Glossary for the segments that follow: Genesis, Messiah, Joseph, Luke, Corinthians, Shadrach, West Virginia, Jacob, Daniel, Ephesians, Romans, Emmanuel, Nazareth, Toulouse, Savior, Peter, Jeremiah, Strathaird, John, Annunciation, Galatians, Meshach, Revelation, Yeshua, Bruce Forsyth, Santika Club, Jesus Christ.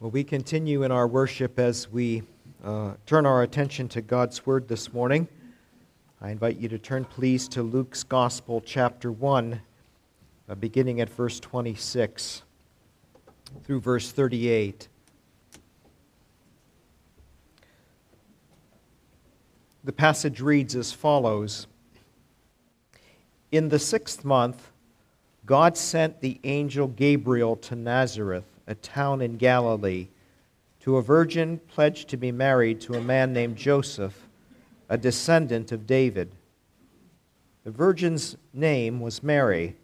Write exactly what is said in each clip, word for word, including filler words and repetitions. Well, we continue in our worship as we uh, turn our attention to God's Word this morning. I invite you to turn, please, to Luke's Gospel, chapter one, uh, beginning at verse twenty-six through verse thirty-eight. The passage reads as follows. In the sixth month, God sent the angel Gabriel to Nazareth, a town in Galilee, to a virgin pledged to be married to a man named Joseph, a descendant of David. The virgin's name was Mary.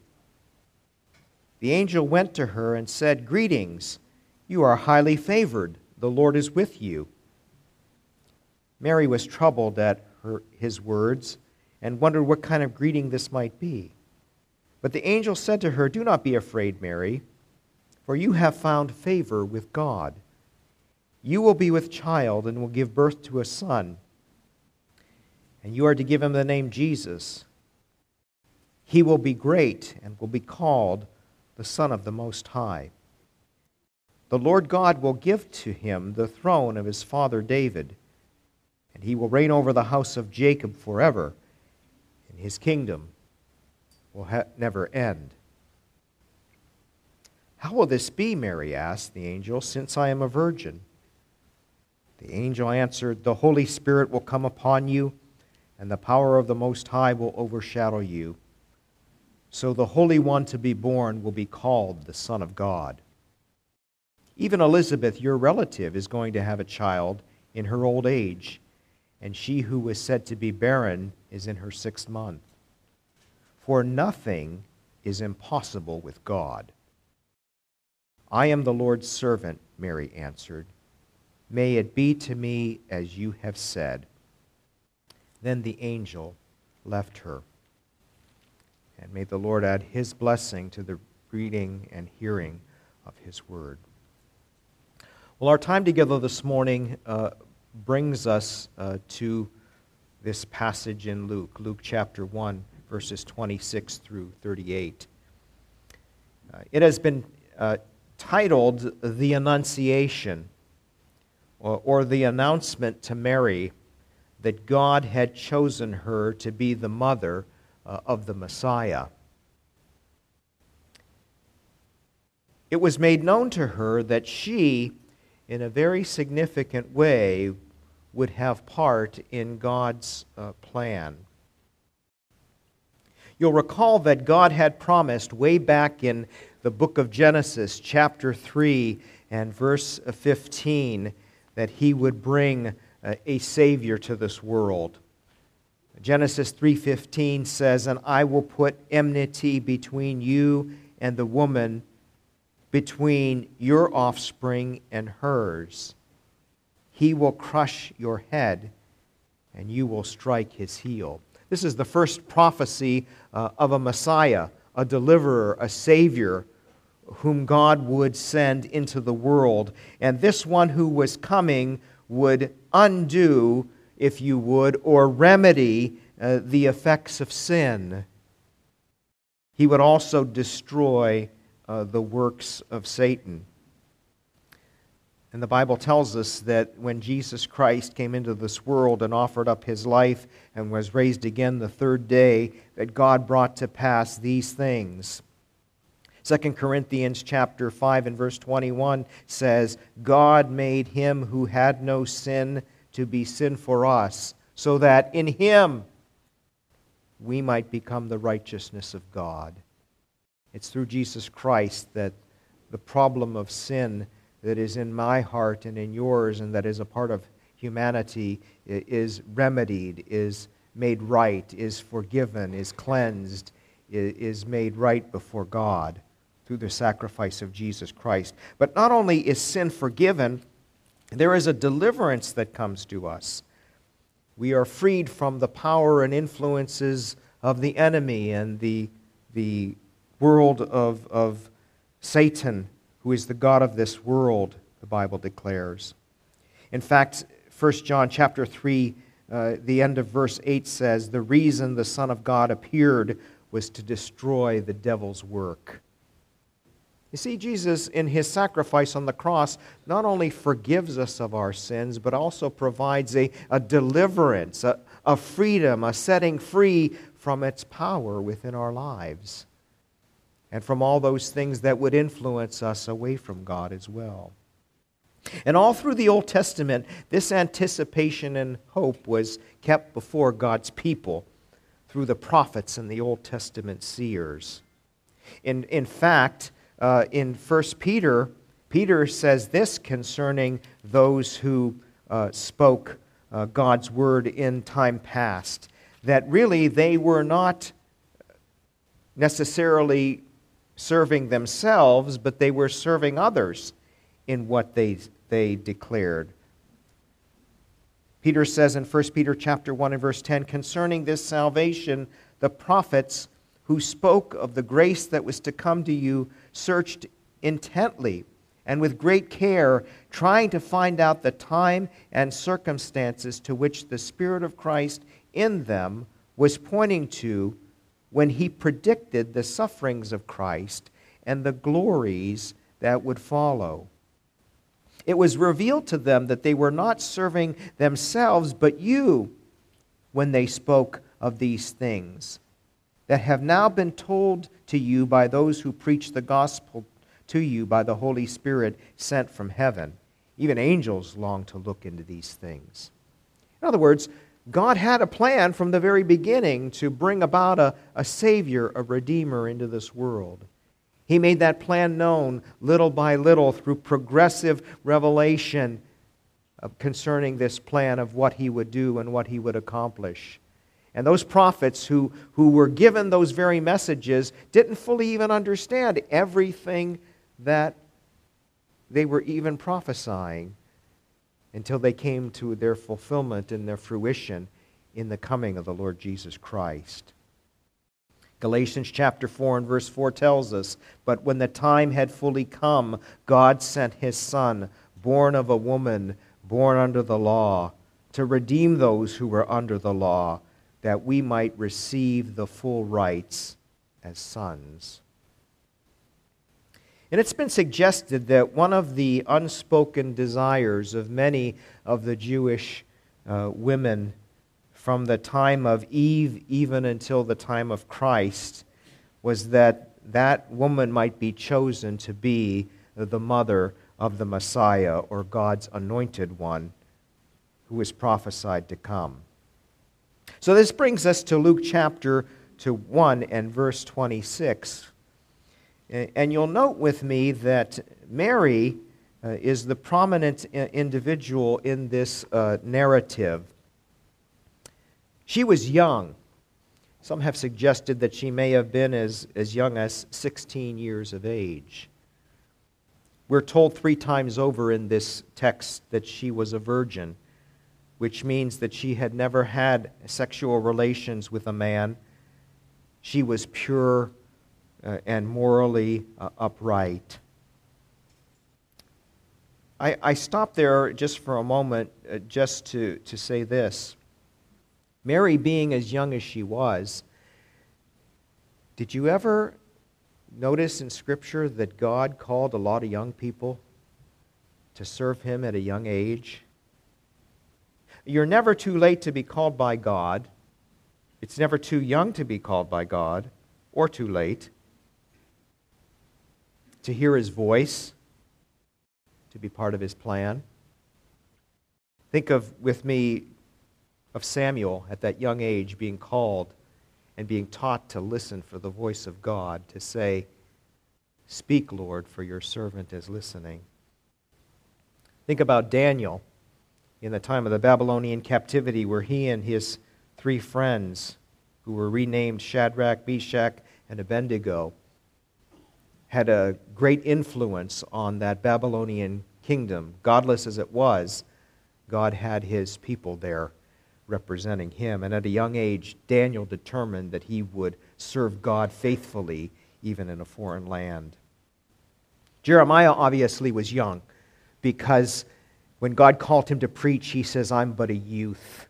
The angel went to her and said, "Greetings, you are highly favored, the Lord is with you." Mary was troubled at her, his words and wondered what kind of greeting this might be. But the angel said to her, "Do not be afraid, Mary, for you have found favor with God. You will be with child and will give birth to a son, and you are to give him the name Jesus. He will be great and will be called the Son of the Most High. The Lord God will give to him the throne of his father David, and he will reign over the house of Jacob forever, and his kingdom will ha- never end." "How will this be?" Mary asked the angel, "since I am a virgin?" The angel answered, "The Holy Spirit will come upon you, and the power of the Most High will overshadow you. So the Holy One to be born will be called the Son of God. Even Elizabeth, your relative, is going to have a child in her old age, and she who was said to be barren is in her sixth month. For nothing is impossible with God." "I am the Lord's servant," Mary answered. "May it be to me as you have said." Then the angel left her. And may the Lord add his blessing to the reading and hearing of his word. Well, our time together this morning uh, brings us uh, to this passage in Luke, Luke chapter one, verses twenty-six through thirty-eight. Uh, it has been uh, titled The Annunciation, or, or the announcement to Mary that God had chosen her to be the mother uh, of the Messiah. It was made known to her that she, in a very significant way, would have part in God's uh, plan. You'll recall that God had promised way back in the book of Genesis, chapter three and verse fifteen, that he would bring a Savior to this world. Genesis three fifteen says, "And I will put enmity between you and the woman, between your offspring and hers. He will crush your head, and you will strike his heel." This is the first prophecy uh, of a Messiah, a deliverer, a Savior, whom God would send into the world. And this one who was coming would undo, if you would, or remedy uh, the effects of sin. He would also destroy uh, the works of Satan. And the Bible tells us that when Jesus Christ came into this world and offered up his life and was raised again the third day, that God brought to pass these things. Second Corinthians chapter five and verse twenty-one says, "God made him who had no sin to be sin for us, so that in him we might become the righteousness of God." It's through Jesus Christ that the problem of sin that is in my heart and in yours and that is a part of humanity is remedied, is made right, is forgiven, is cleansed, is made right before God through the sacrifice of Jesus Christ. But not only is sin forgiven, there is a deliverance that comes to us. We are freed from the power and influences of the enemy and the, the world of, of Satan, who is the God of this world, the Bible declares. In fact, First John chapter three, uh, the end of verse eight says, "The reason the Son of God appeared was to destroy the devil's work." You see, Jesus, in his sacrifice on the cross, not only forgives us of our sins, but also provides a, a deliverance, a, a freedom, a setting free from its power within our lives, and from all those things that would influence us away from God as well. And all through the Old Testament, this anticipation and hope was kept before God's people through the prophets and the Old Testament seers. In, in fact, uh, in First Peter, Peter says this concerning those who uh, spoke uh, God's word in time past, that really they were not necessarily serving themselves, but they were serving others in what they they declared. Peter says in First Peter chapter one and verse ten, concerning this salvation, the prophets who spoke of the grace that was to come to you searched intently and with great care, trying to find out the time and circumstances to which the Spirit of Christ in them was pointing to when he predicted the sufferings of Christ and the glories that would follow. It was revealed to them that they were not serving themselves, but you, when they spoke of these things that have now been told to you by those who preach the gospel to you by the Holy Spirit sent from heaven. Even angels long to look into these things. In other words, God had a plan from the very beginning to bring about a, a Savior, a Redeemer into this world. He made that plan known little by little through progressive revelation concerning this plan of what he would do and what he would accomplish. And those prophets who, who were given those very messages didn't fully even understand everything that they were even prophesying until they came to their fulfillment and their fruition in the coming of the Lord Jesus Christ. Galatians chapter four and verse four tells us, but when the time had fully come, God sent His Son, born of a woman, born under the law, to redeem those who were under the law, that we might receive the full rights as sons. And it's been suggested that one of the unspoken desires of many of the Jewish uh, women from the time of Eve even until the time of Christ was that that woman might be chosen to be the mother of the Messiah, or God's anointed one, who is prophesied to come. So this brings us to Luke chapter one and verse twenty-six. And you'll note with me that Mary is the prominent individual in this narrative. She was young. Some have suggested that she may have been as, as young as sixteen years of age. We're told three times over in this text that she was a virgin, which means that she had never had sexual relations with a man. She was pure uh, and morally uh, upright. I, I stop there just for a moment uh, just to, to say this. Mary, being as young as she was, did you ever notice in Scripture that God called a lot of young people to serve Him at a young age? You're never too late to be called by God. It's never too young to be called by God, or too late, to hear His voice, to be part of His plan. Think of, with me, of Samuel at that young age being called and being taught to listen for the voice of God, to say, "Speak, Lord, for your servant is listening." Think about Daniel in the time of the Babylonian captivity, where he and his three friends, who were renamed Shadrach, Meshach, and Abednego, had a great influence on that Babylonian kingdom. Godless as it was, God had His people there representing Him. And at a young age, Daniel determined that he would serve God faithfully, even in a foreign land. Jeremiah obviously was young, because when God called him to preach, he says, "I'm but a youth.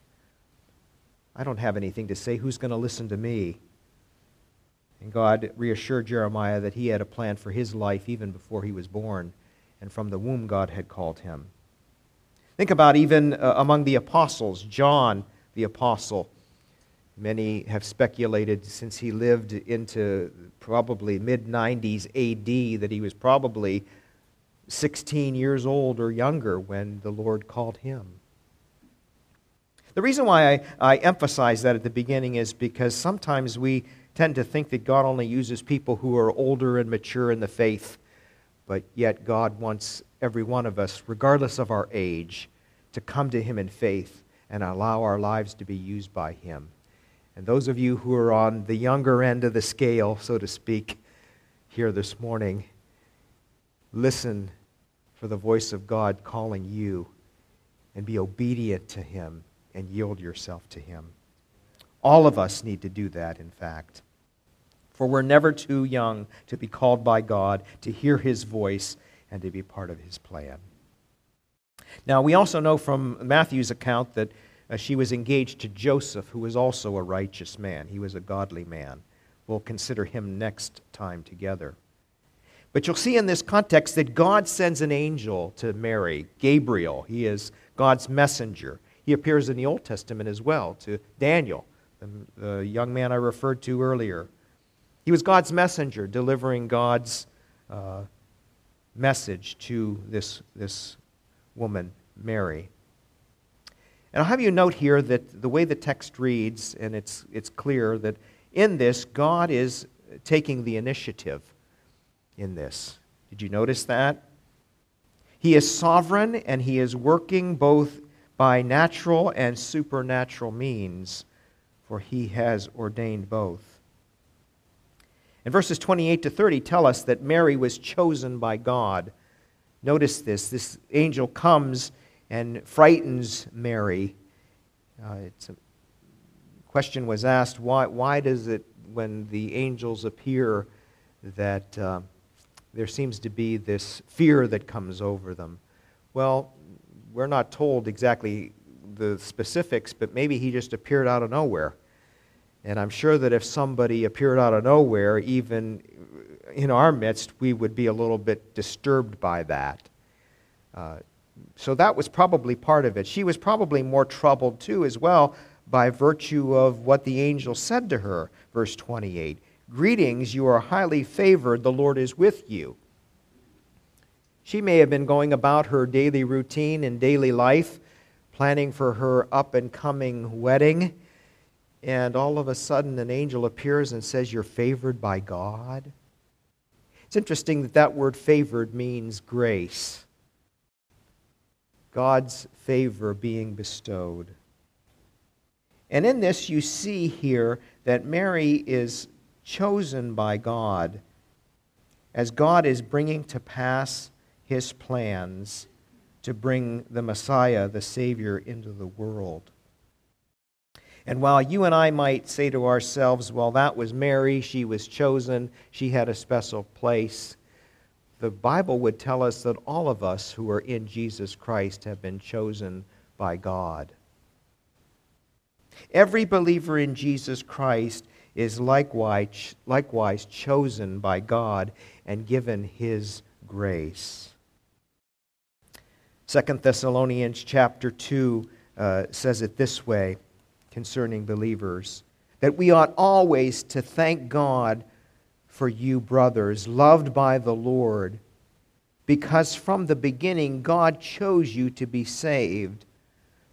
I don't have anything to say. Who's going to listen to me?" And God reassured Jeremiah that he had a plan for his life even before he was born, and from the womb God had called him. Think about even uh, among the apostles, John the apostle. Many have speculated, since he lived into probably mid nineties A D, that he was probably sixteen years old or younger when the Lord called him. The reason why I, I emphasize that at the beginning is because sometimes we tend to think that God only uses people who are older and mature in the faith, but yet God wants every one of us, regardless of our age, to come to Him in faith and allow our lives to be used by Him. And those of you who are on the younger end of the scale, so to speak, here this morning, listen for the voice of God calling you and be obedient to Him and yield yourself to Him. All of us need to do that, in fact. For we're never too young to be called by God, to hear His voice, and to be part of His plan. Now, we also know from Matthew's account that Uh, she was engaged to Joseph, who was also a righteous man. He was a godly man. We'll consider him next time together. But you'll see in this context that God sends an angel to Mary, Gabriel. He is God's messenger. He appears in the Old Testament as well to Daniel, the, the young man I referred to earlier. He was God's messenger, delivering God's uh, message to this, this woman, Mary. And I'll have you note here that the way the text reads, and it's it's clear that in this, God is taking the initiative in this. Did you notice that? He is sovereign, and He is working both by natural and supernatural means, for He has ordained both. And verses twenty-eight to thirty tell us that Mary was chosen by God. Notice this. This angel comes and frightens Mary. Uh, it's a question was asked, why, why does it, when the angels appear, that uh, there seems to be this fear that comes over them? Well, we're not told exactly the specifics, but maybe He just appeared out of nowhere. And I'm sure that if somebody appeared out of nowhere, even in our midst, we would be a little bit disturbed by that. Uh, So that was probably part of it. She was probably more troubled too as well by virtue of what the angel said to her. Verse twenty-eight, "Greetings, you are highly favored, the Lord is with you." She may have been going about her daily routine and daily life, planning for her up-and-coming wedding, and all of a sudden an angel appears and says, "You're favored by God." It's interesting that that word favored means grace. God's favor being bestowed. And in this you see here that Mary is chosen by God as God is bringing to pass His plans to bring the Messiah, the Savior, into the world. And while you and I might say to ourselves, well, that was Mary, she was chosen, she had a special place, the Bible would tell us that all of us who are in Jesus Christ have been chosen by God. Every believer in Jesus Christ is likewise, likewise chosen by God and given His grace. Second Thessalonians chapter two uh, says it this way concerning believers, that we ought always to thank God for you, brothers, loved by the Lord, because from the beginning God chose you to be saved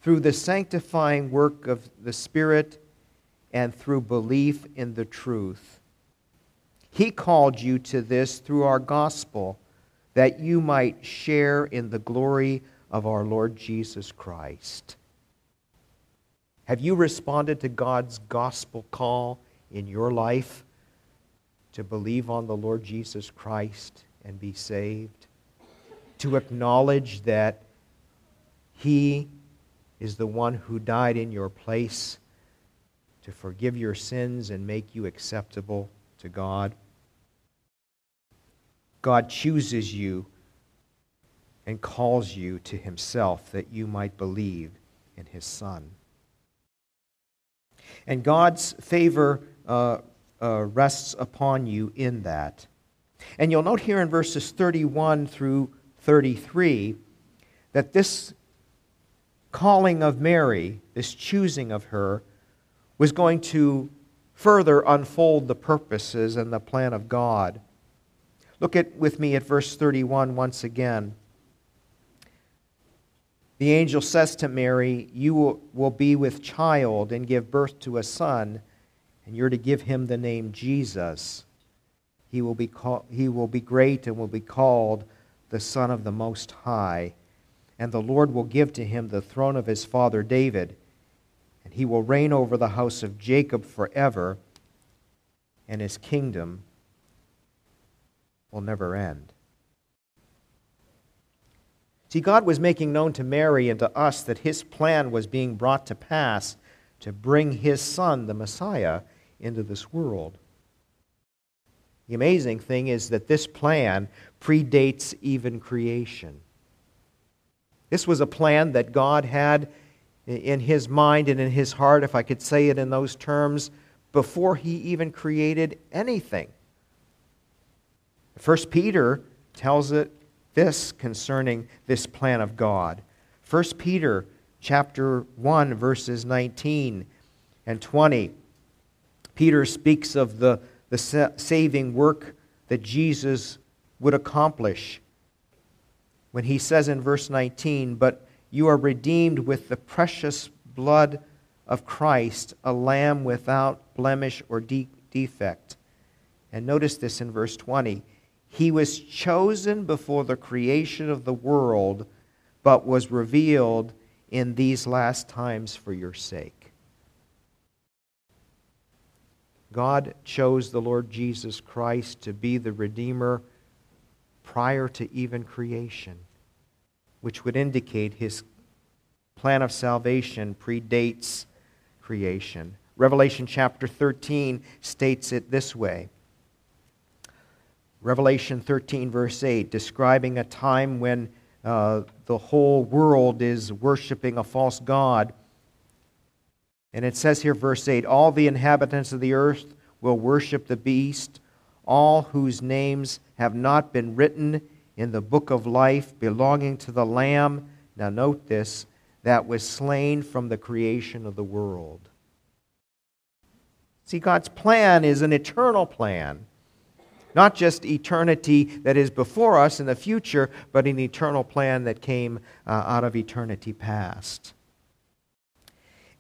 through the sanctifying work of the Spirit and through belief in the truth. He called you to this through our gospel, that you might share in the glory of our Lord Jesus Christ. Have you responded to God's gospel call in your life to believe on the Lord Jesus Christ and be saved, to acknowledge that He is the one who died in your place to forgive your sins and make you acceptable to God? God chooses you and calls you to Himself that you might believe in His Son. And God's favor uh, uh, rests upon you in that. And you'll note here in verses thirty-one through thirty-three that this calling of Mary, this choosing of her, was going to further unfold the purposes and the plan of God. Look at with me at verse thirty-one once again. The angel says to Mary, "You will be with child and give birth to a son, and you're to give him the name Jesus. He will be call, he will be great and will be called the Son of the Most High. And the Lord will give to him the throne of his father David, and he will reign over the house of Jacob forever, and his kingdom will never end." See, God was making known to Mary and to us that his plan was being brought to pass to bring his son, the Messiah, into this world. The amazing thing is that this plan predates even creation. This was a plan that God had in his mind and in his heart, if I could say it in those terms, before he even created anything. First Peter tells it this concerning this plan of God. First Peter chapter one, verses nineteen and twenty. Peter speaks of the the saving work that Jesus would accomplish when he says in verse nineteen, "But you are redeemed with the precious blood of Christ, a lamb without blemish or de- defect. And notice this in verse twenty, "He was chosen before the creation of the world, but was revealed in these last times for your sake." God chose the Lord Jesus Christ to be the Redeemer prior to even creation, which would indicate his plan of salvation predates creation. Revelation chapter thirteen states it this way. Revelation thirteen verse eight, describing a time when uh, the whole world is worshiping a false god. And it says here, verse eight, "All the inhabitants of the earth will worship the beast, all whose names have not been written in the book of life belonging to the Lamb," now note this, "that was slain from the creation of the world." See, God's plan is an eternal plan. Not just eternity that is before us in the future, but an eternal plan that came uh, out of eternity past.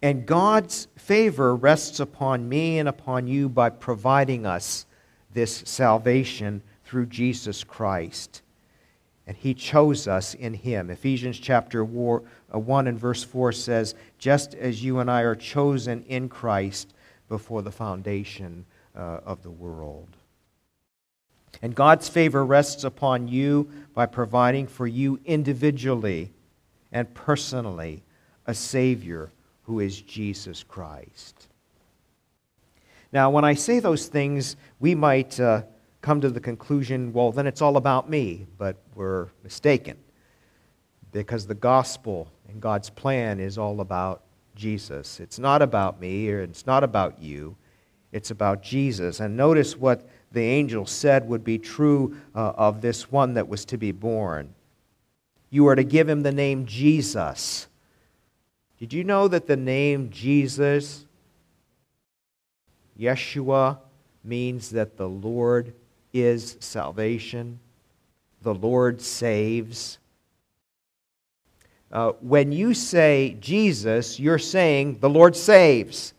And God's favor rests upon me and upon you by providing us this salvation through Jesus Christ. And he chose us in him. Ephesians chapter one and verse four says, "Just as you and I are chosen in Christ before the foundation uh, of the world." And God's favor rests upon you by providing for you individually and personally a Savior who is Jesus Christ. Now, when I say those things, we might uh, come to the conclusion, well, then it's all about me, but we're mistaken, because the gospel and God's plan is all about Jesus. It's not about me, or it's not about you, it's about Jesus. And notice what the angel said would be true uh, of this one that was to be born. "You are to give him the name Jesus." Did you know that the name Jesus, Yeshua, means that the Lord is salvation? The Lord saves. Uh, when you say Jesus, you're saying the Lord saves.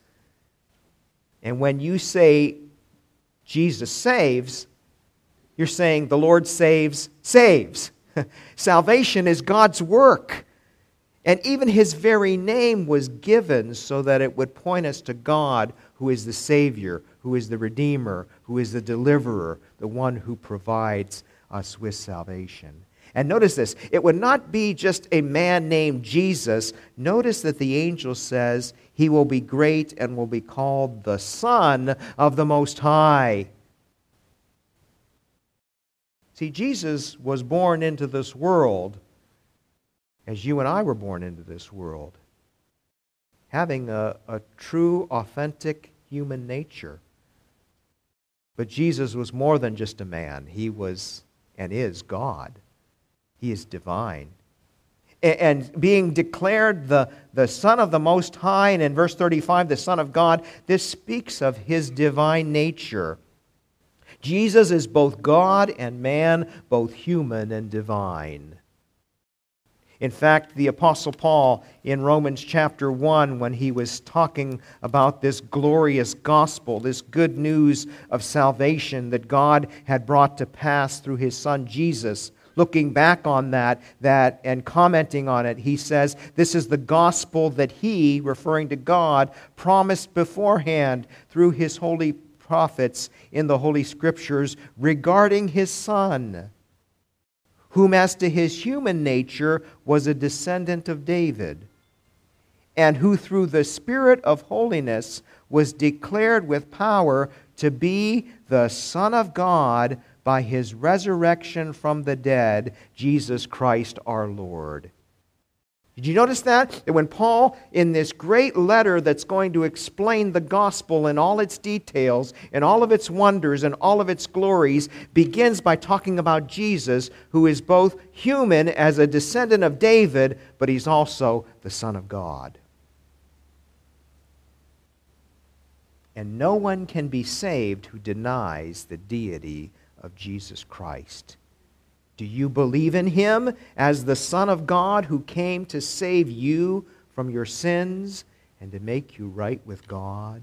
And when you say Jesus saves, you're saying the Lord saves, saves. Salvation is God's work. And even his very name was given so that it would point us to God, who is the Savior, who is the Redeemer, who is the Deliverer, the one who provides us with salvation. And notice this, it would not be just a man named Jesus. Notice that the angel says, "He will be great and will be called the Son of the Most High." See, Jesus was born into this world as you and I were born into this world, having a, a true, authentic human nature But Jesus was more than just a man. He was and is God. He is divine. And being declared the, the Son of the Most High, and in verse thirty-five, the Son of God, this speaks of His divine nature. Jesus is both God and man, both human and divine. In fact, the Apostle Paul in Romans chapter one, when he was talking about this glorious gospel, this good news of salvation that God had brought to pass through His Son Jesus, looking back on that, that and commenting on it, he says, this is the gospel that He, referring to God, promised beforehand through His holy prophets in the Holy Scriptures regarding His Son, whom as to His human nature was a descendant of David, and who through the Spirit of holiness was declared with power to be the Son of God by His resurrection from the dead, Jesus Christ our Lord. Did you notice that? That when Paul, in this great letter that's going to explain the gospel in all its details, in all of its wonders, and all of its glories, begins by talking about Jesus, who is both human as a descendant of David, but He's also the Son of God. And no one can be saved who denies the deity of Jesus Christ. Do you believe in Him as the Son of God who came to save you from your sins and to make you right with God?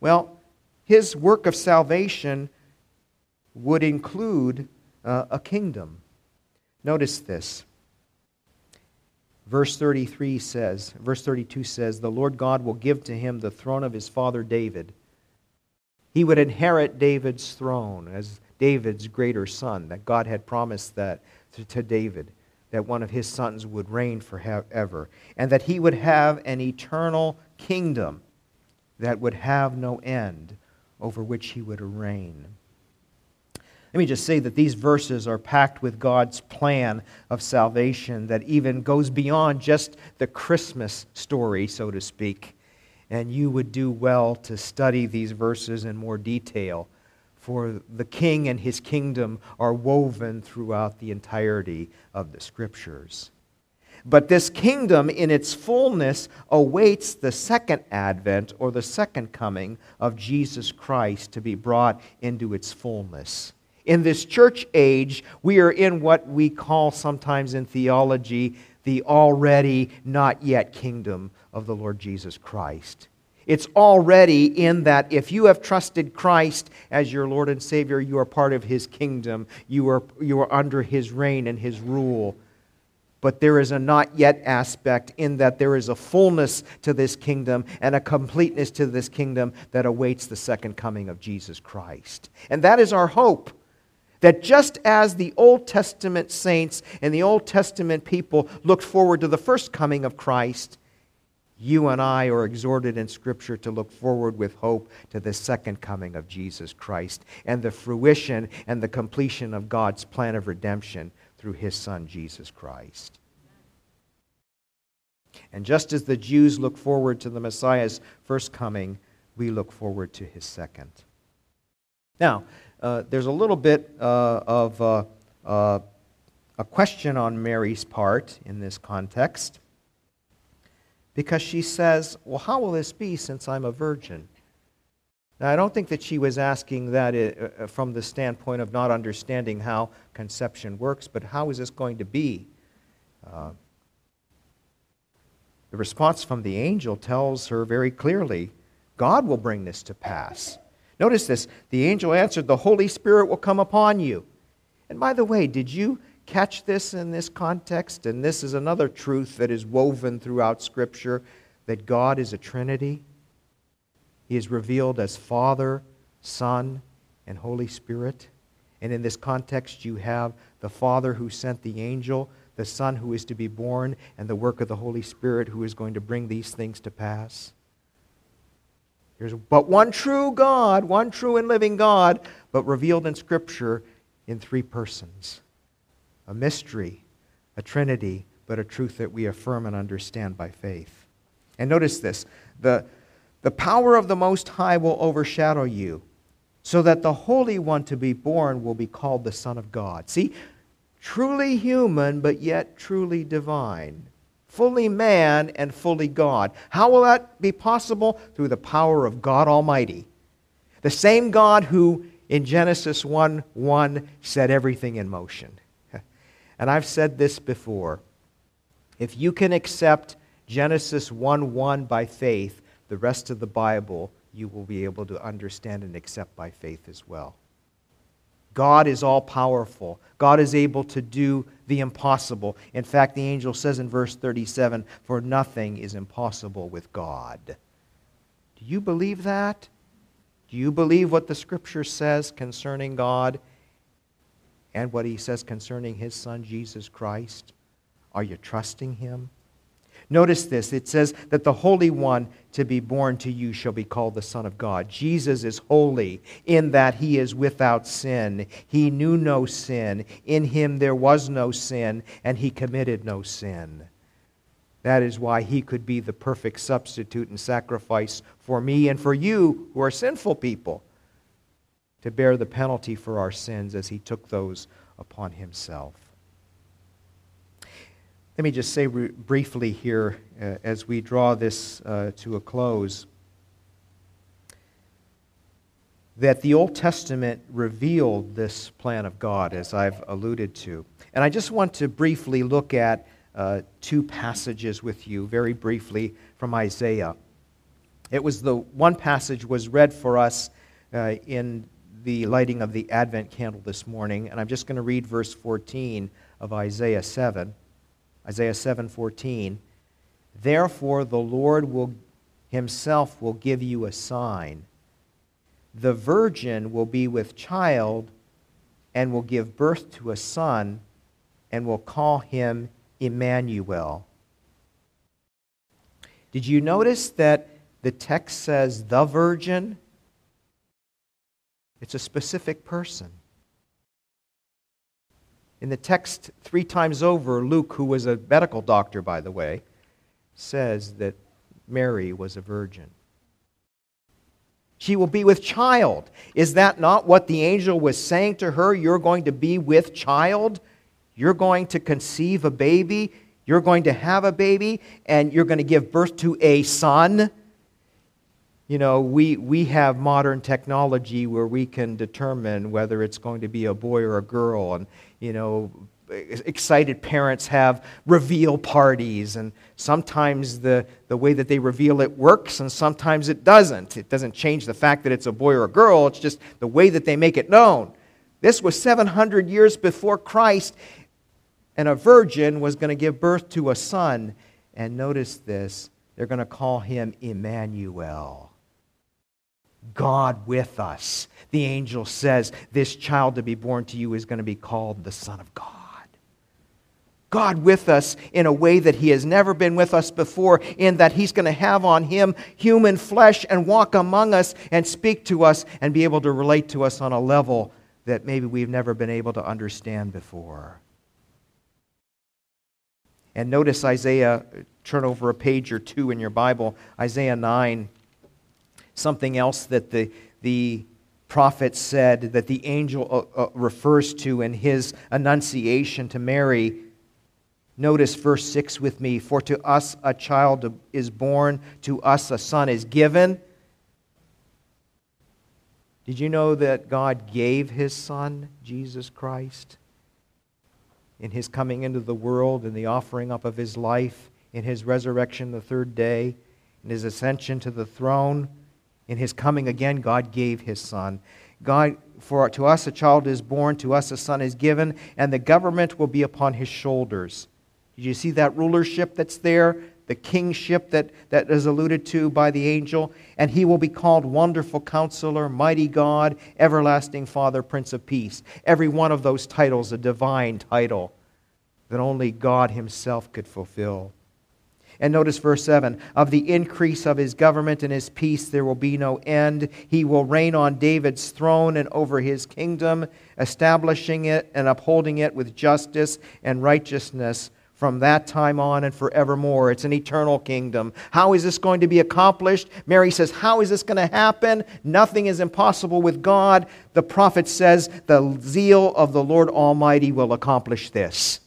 Well, His work of salvation would include uh, a kingdom. Notice this. Verse thirty-three says, verse thirty-two says, the Lord God will give to him the throne of his father David. He would inherit David's throne as David's greater son, that God had promised that to David, that one of his sons would reign forever, and that he would have an eternal kingdom that would have no end, over which he would reign. Let me just say that these verses are packed with God's plan of salvation that even goes beyond just the Christmas story, so to speak. And you would do well to study these verses in more detail, for the King and His kingdom are woven throughout the entirety of the Scriptures. But this kingdom in its fullness awaits the second advent or the second coming of Jesus Christ to be brought into its fullness. In this church age, we are in what we call sometimes in theology the already not yet kingdom of the Lord Jesus Christ. It's already in that if you have trusted Christ as your Lord and Savior, you are part of His kingdom. You are, you are under His reign and His rule. But there is a not yet aspect in that there is a fullness to this kingdom and a completeness to this kingdom that awaits the second coming of Jesus Christ. And that is our hope. That just as the Old Testament saints and the Old Testament people looked forward to the first coming of Christ, you and I are exhorted in Scripture to look forward with hope to the second coming of Jesus Christ and the fruition and the completion of God's plan of redemption through His Son, Jesus Christ. And just as the Jews look forward to the Messiah's first coming, we look forward to His second. Now, Uh, there's a little bit uh, of uh, uh, a question on Mary's part in this context, because she says, well, how will this be since I'm a virgin? Now, I don't think that she was asking that uh, from the standpoint of not understanding how conception works, but how is this going to be? Uh, the response from the angel tells her very clearly, God will bring this to pass. Notice this, the angel answered, the Holy Spirit will come upon you. And by the way, did you catch this in this context? And this is another truth that is woven throughout Scripture, that God is a Trinity. He is revealed as Father, Son, and Holy Spirit. And in this context, you have the Father who sent the angel, the Son who is to be born, and the work of the Holy Spirit who is going to bring these things to pass. There's but one true God, one true and living God, but revealed in Scripture in three persons. A mystery, a Trinity, but a truth that we affirm and understand by faith. And notice this, the, The power of the Most High will overshadow you, so that the Holy One to be born will be called the Son of God. See, truly human, but yet truly divine. Fully man and fully God. How will that be possible? Through the power of God Almighty. The same God who, in Genesis one one, set everything in motion. And I've said this before. If you can accept Genesis one one by faith, the rest of the Bible you will be able to understand and accept by faith as well. God is all-powerful. God is able to do the impossible. In fact, the angel says in verse thirty-seven, "For nothing is impossible with God." Do you believe that? Do you believe what the Scripture says concerning God and what He says concerning His Son, Jesus Christ? Are you trusting Him? Notice this. It says that the Holy One to be born to you shall be called the Son of God. Jesus is holy in that He is without sin. He knew no sin. In Him there was no sin, and He committed no sin. That is why He could be the perfect substitute and sacrifice for me and for you who are sinful people, to bear the penalty for our sins as He took those upon Himself. Let me just say briefly here uh, as we draw this uh, to a close that the Old Testament revealed this plan of God, as I've alluded to. And I just want to briefly look at uh, two passages with you, very briefly, from Isaiah. It was the one passage was read for us uh, in the lighting of the Advent candle this morning, and I'm just going to read verse fourteen of Isaiah seven. Isaiah seven fourteen, "Therefore the Lord will Himself will give you a sign. The virgin will be with child and will give birth to a son and will call Him Emmanuel." Did you notice that the text says the virgin? It's a specific person. In the text, three times over, Luke, who was a medical doctor, by the way, says that Mary was a virgin. She will be with child. Is that not what the angel was saying to her? You're going to be with child. You're going to conceive a baby. You're going to have a baby, and you're going to give birth to a son. You know, we, we have modern technology where we can determine whether it's going to be a boy or a girl. And, you know, excited parents have reveal parties. And sometimes the, the way that they reveal it works, and sometimes it doesn't. It doesn't change the fact that it's a boy or a girl. It's just the way that they make it known. This was seven hundred years before Christ, and a virgin was going to give birth to a son. And notice this, they're going to call Him Emmanuel. God with us. The angel says, this child to be born to you is going to be called the Son of God. God with us in a way that He has never been with us before, in that He's going to have on Him human flesh and walk among us and speak to us and be able to relate to us on a level that maybe we've never been able to understand before. And notice Isaiah, turn over a page or two in your Bible, Isaiah nine. Something else that the, the prophet said that the angel uh, uh, refers to in his annunciation to Mary. Notice verse six with me. "For to us a child is born, to us a son is given." Did you know that God gave His Son, Jesus Christ, in His coming into the world, in the offering up of His life, in His resurrection the third day, in His ascension to the throne? In His coming again, God gave His Son. God, for to us a child is born, to us a son is given, and the government will be upon His shoulders. Did you see that rulership that's there? The kingship that, that is alluded to by the angel? "And He will be called Wonderful Counselor, Mighty God, Everlasting Father, Prince of Peace." Every one of those titles, a divine title that only God Himself could fulfill. And notice verse seven, "Of the increase of His government and His peace there will be no end. He will reign on David's throne and over His kingdom, establishing it and upholding it with justice and righteousness from that time on and forevermore. It's an eternal kingdom. How is this going to be accomplished? Mary says, how is this going to happen? Nothing is impossible with God. The prophet says, the zeal of the Lord Almighty will accomplish this.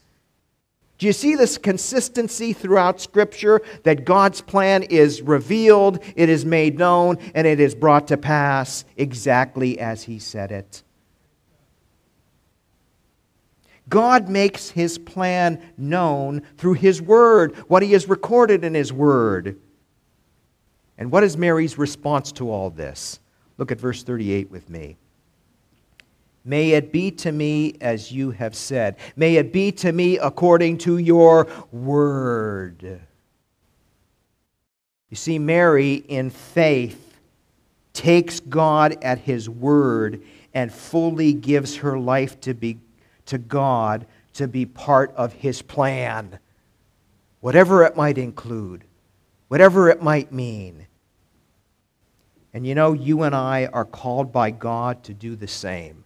Do you see this consistency throughout Scripture, that God's plan is revealed, it is made known, and it is brought to pass exactly as He said it? God makes His plan known through His Word, what He has recorded in His Word. And what is Mary's response to all this? Look at verse thirty-eight with me. May it be to me as you have said. May it be to me according to your word. You see, Mary in faith takes God at His word and fully gives her life to be to God, to be part of His plan, whatever it might include, whatever it might mean. And you know, you and I are called by God to do the same.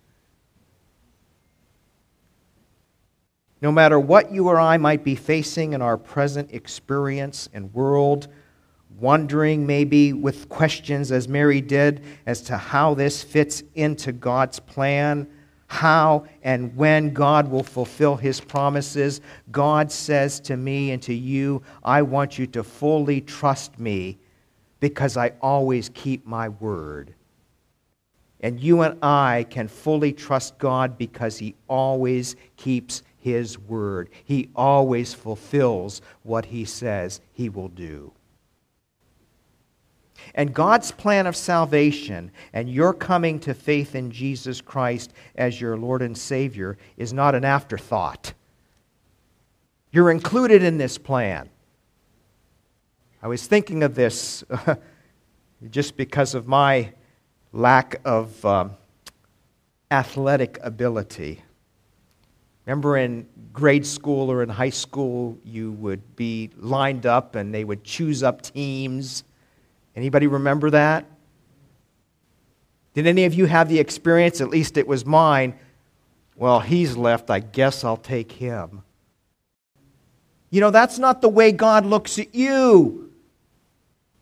No matter what you or I might be facing in our present experience and world, wondering maybe with questions as Mary did as to how this fits into God's plan, how and when God will fulfill His promises, God says to me and to you, I want you to fully trust me because I always keep my word. And you and I can fully trust God because He always keeps His word. He always fulfills what He says He will do. And God's plan of salvation and your coming to faith in Jesus Christ as your Lord and Savior is not an afterthought. You're included in this plan. I was thinking of this uh, just because of my lack of um, athletic ability. Remember in grade school or in high school, you would be lined up and they would choose up teams. Anybody remember that? Did any of you have the experience? At least it was mine. Well, he's left. I guess I'll take him. You know, that's not the way God looks at you.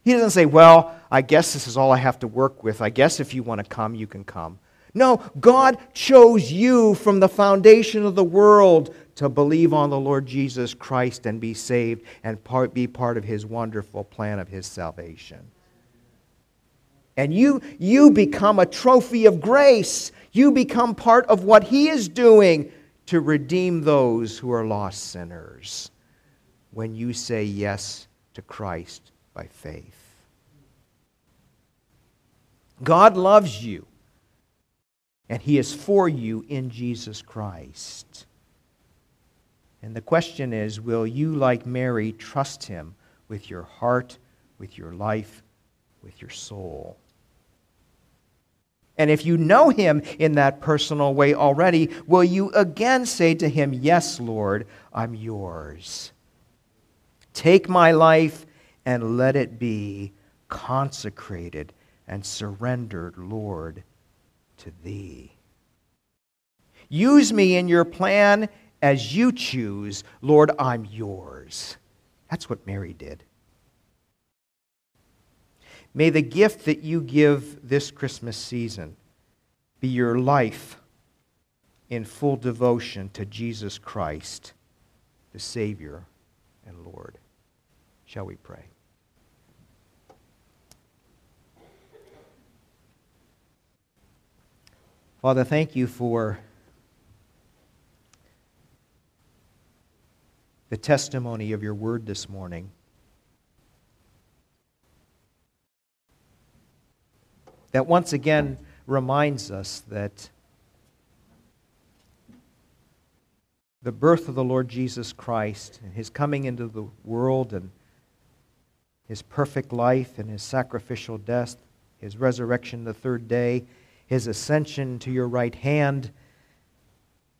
He doesn't say, well, I guess this is all I have to work with. I guess if you want to come, you can come. No, God chose you from the foundation of the world to believe on the Lord Jesus Christ and be saved and part, be part of His wonderful plan of His salvation. And you, you become a trophy of grace. You become part of what He is doing to redeem those who are lost sinners when you say yes to Christ by faith. God loves you. And He is for you in Jesus Christ. And the question is, will you, like Mary, trust Him with your heart, with your life, with your soul? And if you know Him in that personal way already, will you again say to Him, yes, Lord, I'm yours. Take my life and let it be consecrated and surrendered, Lord, to Thee. Use me in your plan as you choose. Lord, I'm yours. That's what Mary did. May the gift that you give this Christmas season be your life in full devotion to Jesus Christ, the Savior and Lord. Shall we pray? Father, thank you for the testimony of your word this morning. That once again reminds us that the birth of the Lord Jesus Christ and His coming into the world and His perfect life and His sacrificial death, His resurrection the third day, His ascension to your right hand,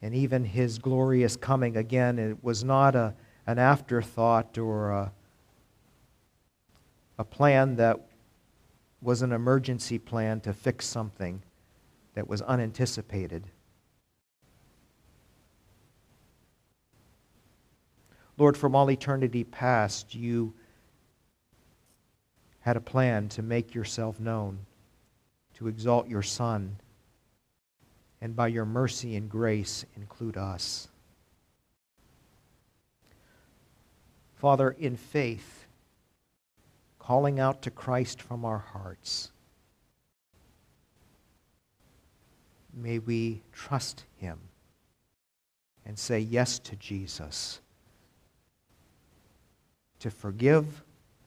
and even His glorious coming again, it was not a, an afterthought or a, a plan that was an emergency plan to fix something that was unanticipated. Lord, from all eternity past, you had a plan to make yourself known, to exalt your Son, and by your mercy and grace, include us. Father, in faith, calling out to Christ from our hearts, may we trust Him and say yes to Jesus to forgive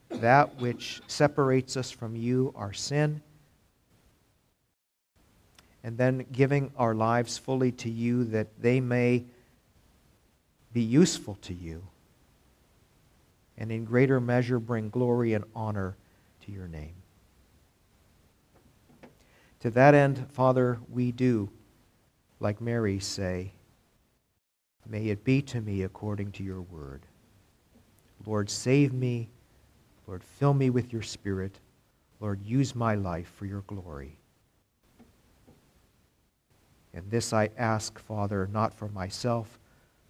that which separates us from you, our sin, and then giving our lives fully to you that they may be useful to you and in greater measure bring glory and honor to your name. To that end, Father, we do, like Mary, say, may it be to me according to your word. Lord, save me. Lord, fill me with your Spirit. Lord, use my life for your glory. And this I ask, Father, not for myself,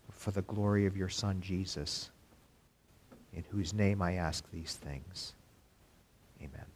but for the glory of your Son, Jesus, in whose name I ask these things. Amen.